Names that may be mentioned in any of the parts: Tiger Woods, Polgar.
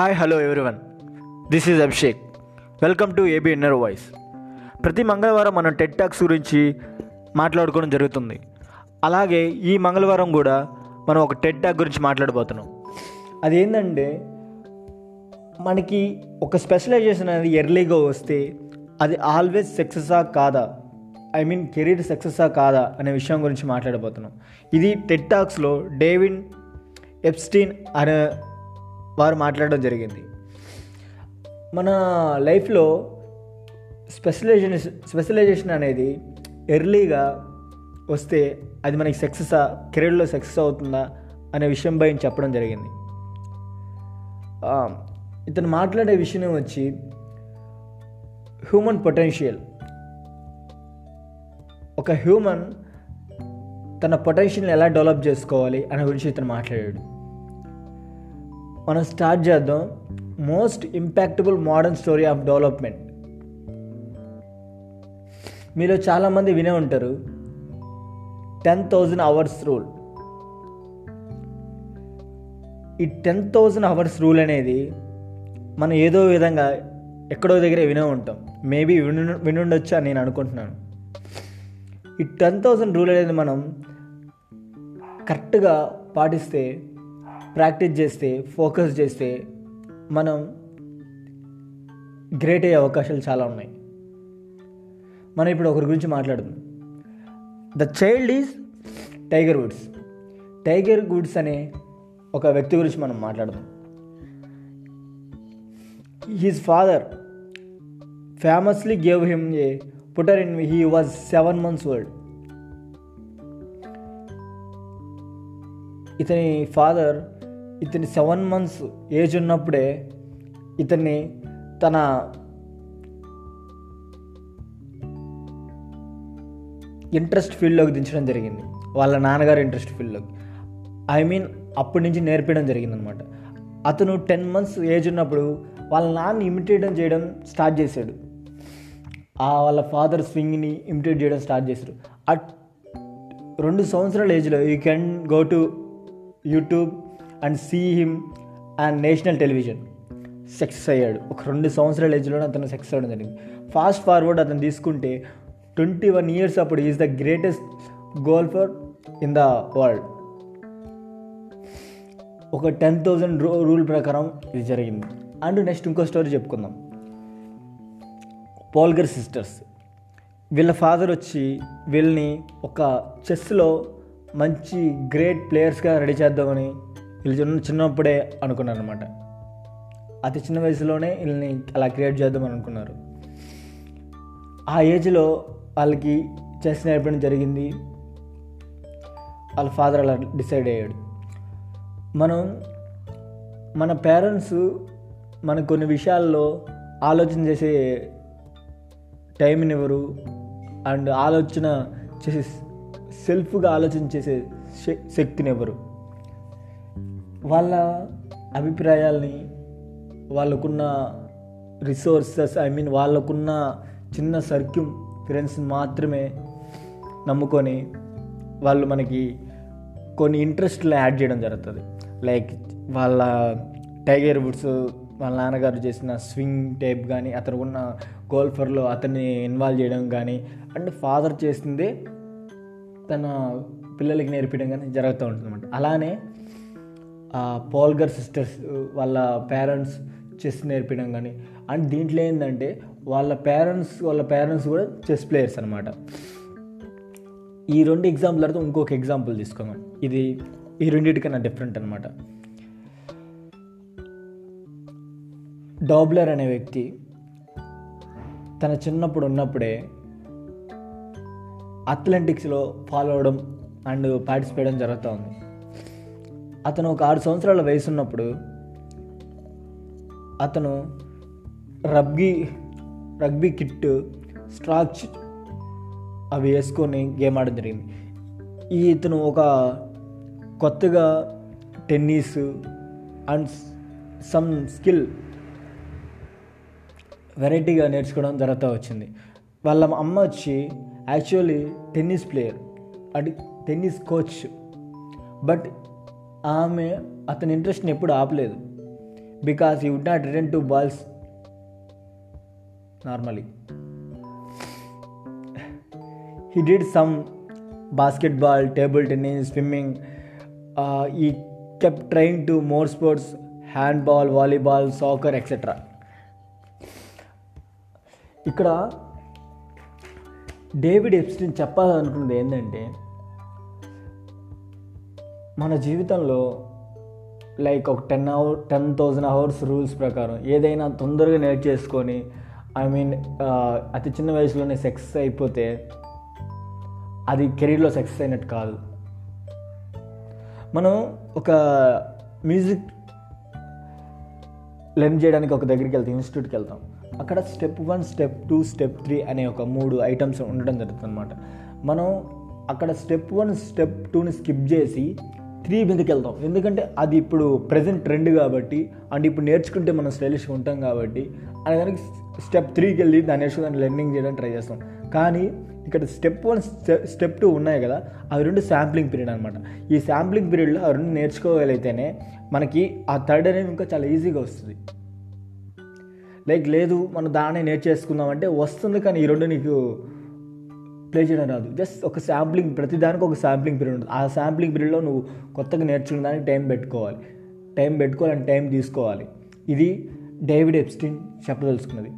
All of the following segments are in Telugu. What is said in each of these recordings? Hi hello everyone, this is Abhishek. Welcome to A B inner voice. ప్రతి మంగళవారం మనం టెడ్ టాక్స్ గురించి మాట్లాడుకోవడం జరుగుతుంది. అలాగే ఈ మంగళవారం కూడా మనం ఒక టెడ్ టాక్ గురించి మాట్లాడబోతున్నాం. అదేంటంటే, మనకి ఒక స్పెషలైజేషన్ అనేది ఎర్లీగా వస్తే అది ఆల్వేస్ సక్సెసా కాదా, ఐ మీన్ కెరీర్ సక్సెసా కాదా అనే విషయం గురించి మాట్లాడబోతున్నాం. ఇది టెడ్ టాక్స్లో డేవిడ్ ఎప్స్టీన్ అనే వారు మాట్లాడడం జరిగింది. మన లైఫ్లో స్పెషలైజేషన్ అనేది ఎర్లీగా వస్తే అది మనకి సక్సెసా, కెరీర్లో సక్సెస్ అవుతుందా అనే విషయంపై చెప్పడం జరిగింది. ఇతను మాట్లాడే విషయం వచ్చి హ్యూమన్ పొటెన్షియల్. ఒక హ్యూమన్ తన పొటెన్షియల్ని ఎలా డెవలప్ చేసుకోవాలి అనే గురించి ఇతను మాట్లాడాడు. మనం స్టార్ట్ చేద్దాం. Most impactable modern story of development. మీలో చాలామంది వినే ఉంటారు 10,000 hours rule. ఈ 10,000 hours rule అనేది మనం ఏదో విధంగా ఎక్కడో దగ్గర వినే ఉంటాం. మేబీ వినుండొచ్చు అని నేను అనుకుంటున్నాను. ఈ 10,000 rule అనేది మనం కరెక్ట్గా పాటిస్తే, ప్రాక్టీస్ చేస్తే, ఫోకస్ చేస్తే మనం గ్రేట్ అయ్యే అవకాశాలు చాలా ఉన్నాయి. మనం ఇప్పుడు ఒకరి గురించి మాట్లాడుదాం. The child is Tiger Woods. Tiger Woods అనే ఒక వ్యక్తి గురించి మనం మాట్లాడదాం. His father famously gave him a putter in he was 7 months old. ఇతని ఫాదర్ ఇతని 7 months ఏజ్ ఉన్నప్పుడే ఇతన్ని తన ఇంట్రెస్ట్ ఫీల్డ్లోకి దించడం జరిగింది. వాళ్ళ నాన్నగారు ఇంట్రెస్ట్ ఫీల్డ్లోకి, ఐ మీన్ అప్పటి నుంచి నేర్పించడం జరిగింది అనమాట. అతను 10 months ఏజ్ ఉన్నప్పుడు వాళ్ళ నాన్న ఇమిటేట్ చేయడం స్టార్ట్ చేశాడు. వాళ్ళ ఫాదర్ స్వింగ్ని ఇమిటేట్ చేయడం స్టార్ట్ చేశారు. 2 సంవత్సరాల ఏజ్లో you can go to YouTube and see him and national television. Success అయ్యాడు. ఒక 2 సంవత్సరాల ఏజ్లోనే అతను సక్సెస్ అవ్వడం జరిగింది. ఫాస్ట్ ఫార్వర్డ్ అతను తీసుకుంటే 21 years అప్పుడు is the greatest golfer in the world. ఒక 10,000 rule ప్రకారం ఇది జరిగింది. అండ్ నెక్స్ట్ ఇంకో స్టోరీ చెప్పుకుందాం. పోల్గర్ సిస్టర్స్. వీళ్ళ ఫాదర్ వచ్చి వీళ్ళని ఒక చెస్లో మంచి గ్రేట్ ప్లేయర్స్గా రెడీ చేద్దామని వీళ్ళు చిన్నప్పుడే అనుకున్నారు అనమాట. అతి చిన్న వయసులోనే వీళ్ళని అలా క్రియేట్ చేద్దామని అనుకున్నారు. ఆ ఏజ్లో వాళ్ళకి చెస్ నేర్పడం జరిగింది. వాళ్ళ ఫాదర్ అలా డిసైడ్ అయ్యాడు. మన పేరెంట్స్ మన కొన్ని విషయాల్లో ఆలోచన చేసే టైంని ఇవ్వరు. అండ్ ఆలోచన చేసే సెల్ఫ్గా ఆలోచన చేసే శక్తిని ఇవ్వరు. వాళ్ళ అభిప్రాయాల్ని, వాళ్ళకున్న రిసోర్సెస్, ఐ మీన్ వాళ్ళకున్న చిన్న సర్క్యూమ్ ఫ్రెండ్స్ మాత్రమే నమ్ముకొని వాళ్ళు మనకి కొన్ని ఇంట్రెస్ట్లు యాడ్ చేయడం జరుగుతుంది. లైక్ వాళ్ళ టైగర్ వుడ్స్ వాళ్ళ నాన్నగారు చేసిన స్వింగ్ టైప్ కానీ, అతను ఉన్న గోల్ఫర్లో అతన్ని ఇన్వాల్వ్ చేయడం కానీ, అండ్ ఫాదర్ చేసిందే తన పిల్లలకి నేర్పించడం కానీ జరుగుతూ ఉంటుందన్నమాట. అలానే పోల్గర్ సిస్టర్స్ వాళ్ళ పేరెంట్స్ చెస్ నేర్పించడం కానీ, అండ్ దీంట్లో ఏంటంటే వాళ్ళ పేరెంట్స్ కూడా చెస్ ప్లేయర్స్ అనమాట. ఈ 2 examples తర్వాత ఇంకొక ఎగ్జాంపుల్ తీసుకుందాం. ఇది ఈ రెండింటికన్నా డిఫరెంట్ అనమాట. డాబ్లర్ అనే వ్యక్తి తన చిన్నప్పుడు ఉన్నప్పుడే అథ్లెటిక్స్లో ఫాలో అవడం అండ్ పార్టిసిపేట్ చేయడం జరుగుతూ ఉంది. అతను ఒక 6 సంవత్సరాల వయసు ఉన్నప్పుడు అతను రగ్బీ కిట్, స్ట్రాక్స్ అవి వేసుకొని గేమ్ ఆడడం జరిగింది. ఇతను ఒక కొత్తగా టెన్నిస్ అండ్ సమ్ స్కిల్ వెరైటీగా నేర్చుకోవడం జరుగుతూ వచ్చింది. వాళ్ళ అమ్మ వచ్చి actually tennis player and tennis coach. But ఆమె అతని ఇంట్రెస్ట్ని ఎప్పుడు ఆపలేదు. because he would not return to balls normally. He did some basketball, table tennis, swimming. He kept trying to more sports, handball, volleyball, soccer, etc. ఇక్కడ డేవిడ్ ఎప్స్టీన్ చెప్పాలనుకున్నది ఏంటంటే, మన జీవితంలో లైక్ ఒక 10,000 hours రూల్స్ ప్రకారం ఏదైనా తొందరగా నేర్చేసుకొని, అతి చిన్న వయసులోనే సక్సెస్ అయిపోతే అది కెరీర్లో సక్సెస్ అయినట్టు కాదు. మనం ఒక మ్యూజిక్ లెర్న్ చేయడానికి ఒక దగ్గరికి వెళ్తాం, ఇన్స్టిట్యూట్కి వెళ్తాం. అక్కడ step 1, step 2, step 3 అనే ఒక 3 ఐటమ్స్ ఉండడం జరుగుతుంది అన్నమాట. మనం అక్కడ step 1, step 2ని స్కిప్ చేసి 3 మీదకి వెళ్తాం. ఎందుకంటే అది ఇప్పుడు ప్రజెంట్ ట్రెండ్ కాబట్టి, అండ్ ఇప్పుడు నేర్చుకుంటే మనం స్టైలిష్గా ఉంటాం కాబట్టి అనేదానికి step 3కి వెళ్ళి దాని దాన్ని లెర్నింగ్ చేయడానికి ట్రై చేస్తాం. కానీ ఇక్కడ step 1, step 2 ఉన్నాయి కదా, అవి 2 శాంప్లింగ్ పీరియడ్ అనమాట. ఈ శాంప్లింగ్ పీరియడ్లో అవి 2 నేర్చుకోగలిగితేనే మనకి ఆ 3rd అనేది ఇంకా చాలా ఈజీగా వస్తుంది. లైక్ లేదు మనం దాన్ని నేర్చేసుకుందామంటే వస్తుంది, కానీ ఈ 2 నీకు ప్లే చేయడం రాదు. జస్ట్ ఒక శాంప్లింగ్, ప్రతి దానికి ఒక శాంప్లింగ్ పీరియడ్ ఉంటుంది. ఆ శాంప్లింగ్ పీరియడ్లో నువ్వు కొత్తగా నేర్చుకున్న దానికి టైం తీసుకోవాలి. ఇది డేవిడ్ ఎప్స్టీన్ చెప్పదలుచుకున్నది.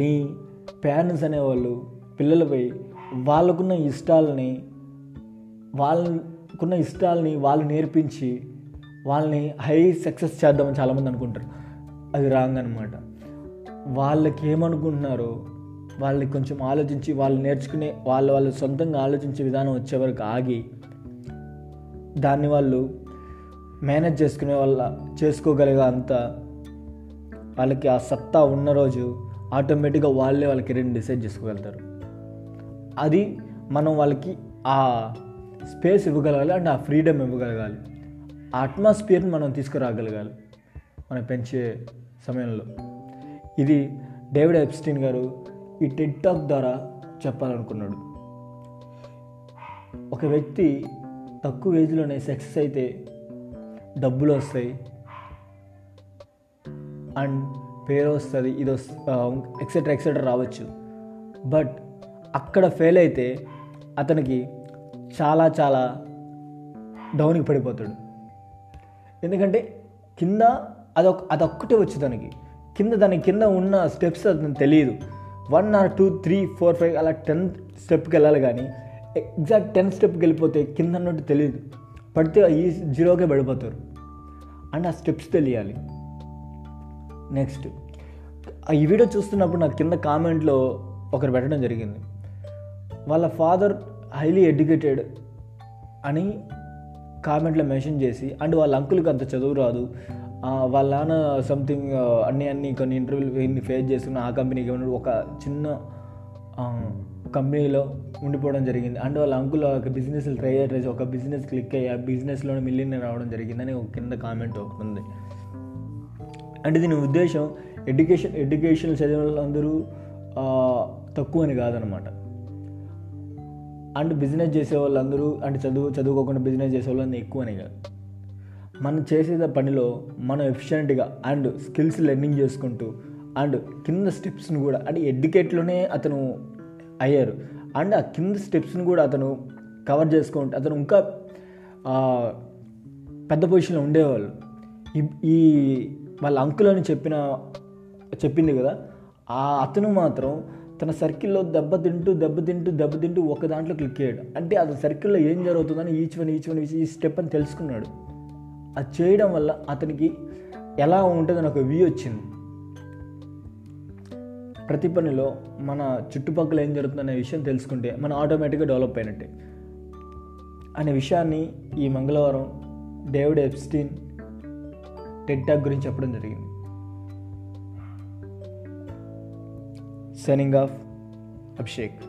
నీ పేరెంట్స్ అనేవాళ్ళు పిల్లలపై వాళ్ళకున్న ఇష్టాలని వాళ్ళు నేర్పించి వాళ్ళని హై సక్సెస్ చేద్దామని చాలామంది అనుకుంటారు. అది రాంగ్ అనమాట. వాళ్ళకి ఏమనుకుంటున్నారో వాళ్ళకి కొంచెం ఆలోచించి, వాళ్ళు నేర్చుకునే వాళ్ళు సొంతంగా ఆలోచించే విధానం వచ్చే వరకు ఆగి దాన్ని వాళ్ళు మేనేజ్ చేసుకోగలిగే అంత వాళ్ళకి ఆ సత్తా ఉన్న రోజు ఆటోమేటిక్గా వాళ్ళే వాళ్ళ కెరీర్ని డిసైడ్ చేసుకోగలుగుతారు. అది మనం వాళ్ళకి ఆ స్పేస్ ఇవ్వగలగాలి, అండ్ ఆ ఫ్రీడమ్ ఇవ్వగలగాలి, ఆ అట్మాస్ఫియర్ని మనం తీసుకురాగలగాలి మనం పెంచే సమయంలో. ఇది డేవిడ్ ఎప్స్టీన్ గారు ఈ టెడ్ టాక్ ద్వారా చెప్పాలనుకున్నాడు. ఒక వ్యక్తి తక్కువ ఏజ్లోనే సక్సెస్ అయితే డబ్బులు వస్తాయి, అండ్ పేరు వస్తుంది, ఇది ఎక్సెట్రా ఎక్సెట్రా రావచ్చు. బట్ అక్కడ ఫెయిల్ అయితే అతనికి చాలా చాలా డౌన్కి పడిపోతాడు. ఎందుకంటే కింద అదొక్కటే వచ్చు, దాని కింద ఉన్న స్టెప్స్ అతను తెలియదు. 1 or 2, 3, 4, 5 అలా 10 స్టెప్కి వెళ్ళాలి, కానీ ఎగ్జాక్ట్ 10 స్టెప్కి వెళ్ళిపోతే కింద అన్నట్టు తెలియదు, పడితే ఈ 0కే పడిపోతారు. అండ్ ఆ స్టెప్స్ తెలియాలి. నెక్స్ట్, ఈ వీడియో చూస్తున్నప్పుడు నాకు కింద కామెంట్లో ఒకరు పెట్టడం జరిగింది, వాళ్ళ ఫాదర్ హైలీ ఎడ్యుకేటెడ్ అని కామెంట్లో మెన్షన్ చేసి, అండ్ వాళ్ళ అంకుల్కి అంత చదువు రాదు, వాళ్ళ నాన్న సంథింగ్ కొన్ని ఇంటర్వ్యూలు ఇన్ని ఫేస్ చేసుకున్న ఆ కంపెనీకి ఒక చిన్న కంపెనీలో ఉండిపోవడం జరిగింది, అండ్ వాళ్ళ అంకుల్ ఒక బిజినెస్లు ట్రై చేసి ఒక బిజినెస్ క్లిక్ అయ్యి ఆ బిజినెస్లోనే మిలియనర్ రావడం జరిగిందని ఒక కింద కామెంట్ ఒకటి ఉంది. అంటే దీని ఉద్దేశం ఎడ్యుకేషన్ చదివిన వాళ్ళందరూ తక్కువ అని కాదనమాట. అండ్ బిజినెస్ చేసే వాళ్ళందరూ, అంటే చదువుకోకుండా బిజినెస్ చేసే వాళ్ళందరూ ఎక్కువ అని కాదు. మనం చేసే పనిలో మనం ఎఫిషియెంట్గా అండ్ స్కిల్స్ లెర్నింగ్ చేసుకుంటూ, అండ్ కింద స్టెప్స్ని కూడా, అంటే ఎడ్యుకేట్లోనే అతను అయ్యారు, అండ్ ఆ కింద స్టెప్స్ని కూడా అతను కవర్ చేసుకుంటూ అతను ఇంకా పెద్ద పొజిషన్లో ఉండేవాళ్ళు. ఈ వాళ్ళ అంకుల్ అని చెప్పింది కదా, ఆ అతను మాత్రం తన సర్కిల్లో దెబ్బతింటూ ఒక దాంట్లో క్లిక్ అయ్యాడు. అంటే అతని సర్కిల్లో ఏం జరుగుతుందని ఈచ్ వన్ ఈ స్టెప్ అని తెలుసుకున్నాడు. అది చేయడం వల్ల అతనికి ఎలా ఉంటుందని ఒక వ్యూ వచ్చింది. ప్రతి పనిలో మన చుట్టుపక్కల ఏం జరుగుతుందనే విషయం తెలుసుకుంటే మనం ఆటోమేటిక్గా డెవలప్ అయినట్టే అనే విషయాన్ని ఈ మంగళవారం డేవిడ్ ఎప్స్టీన్ టెడ్ టాక్ గురించి చెప్పడం జరిగింది. Signing off, Abhishek.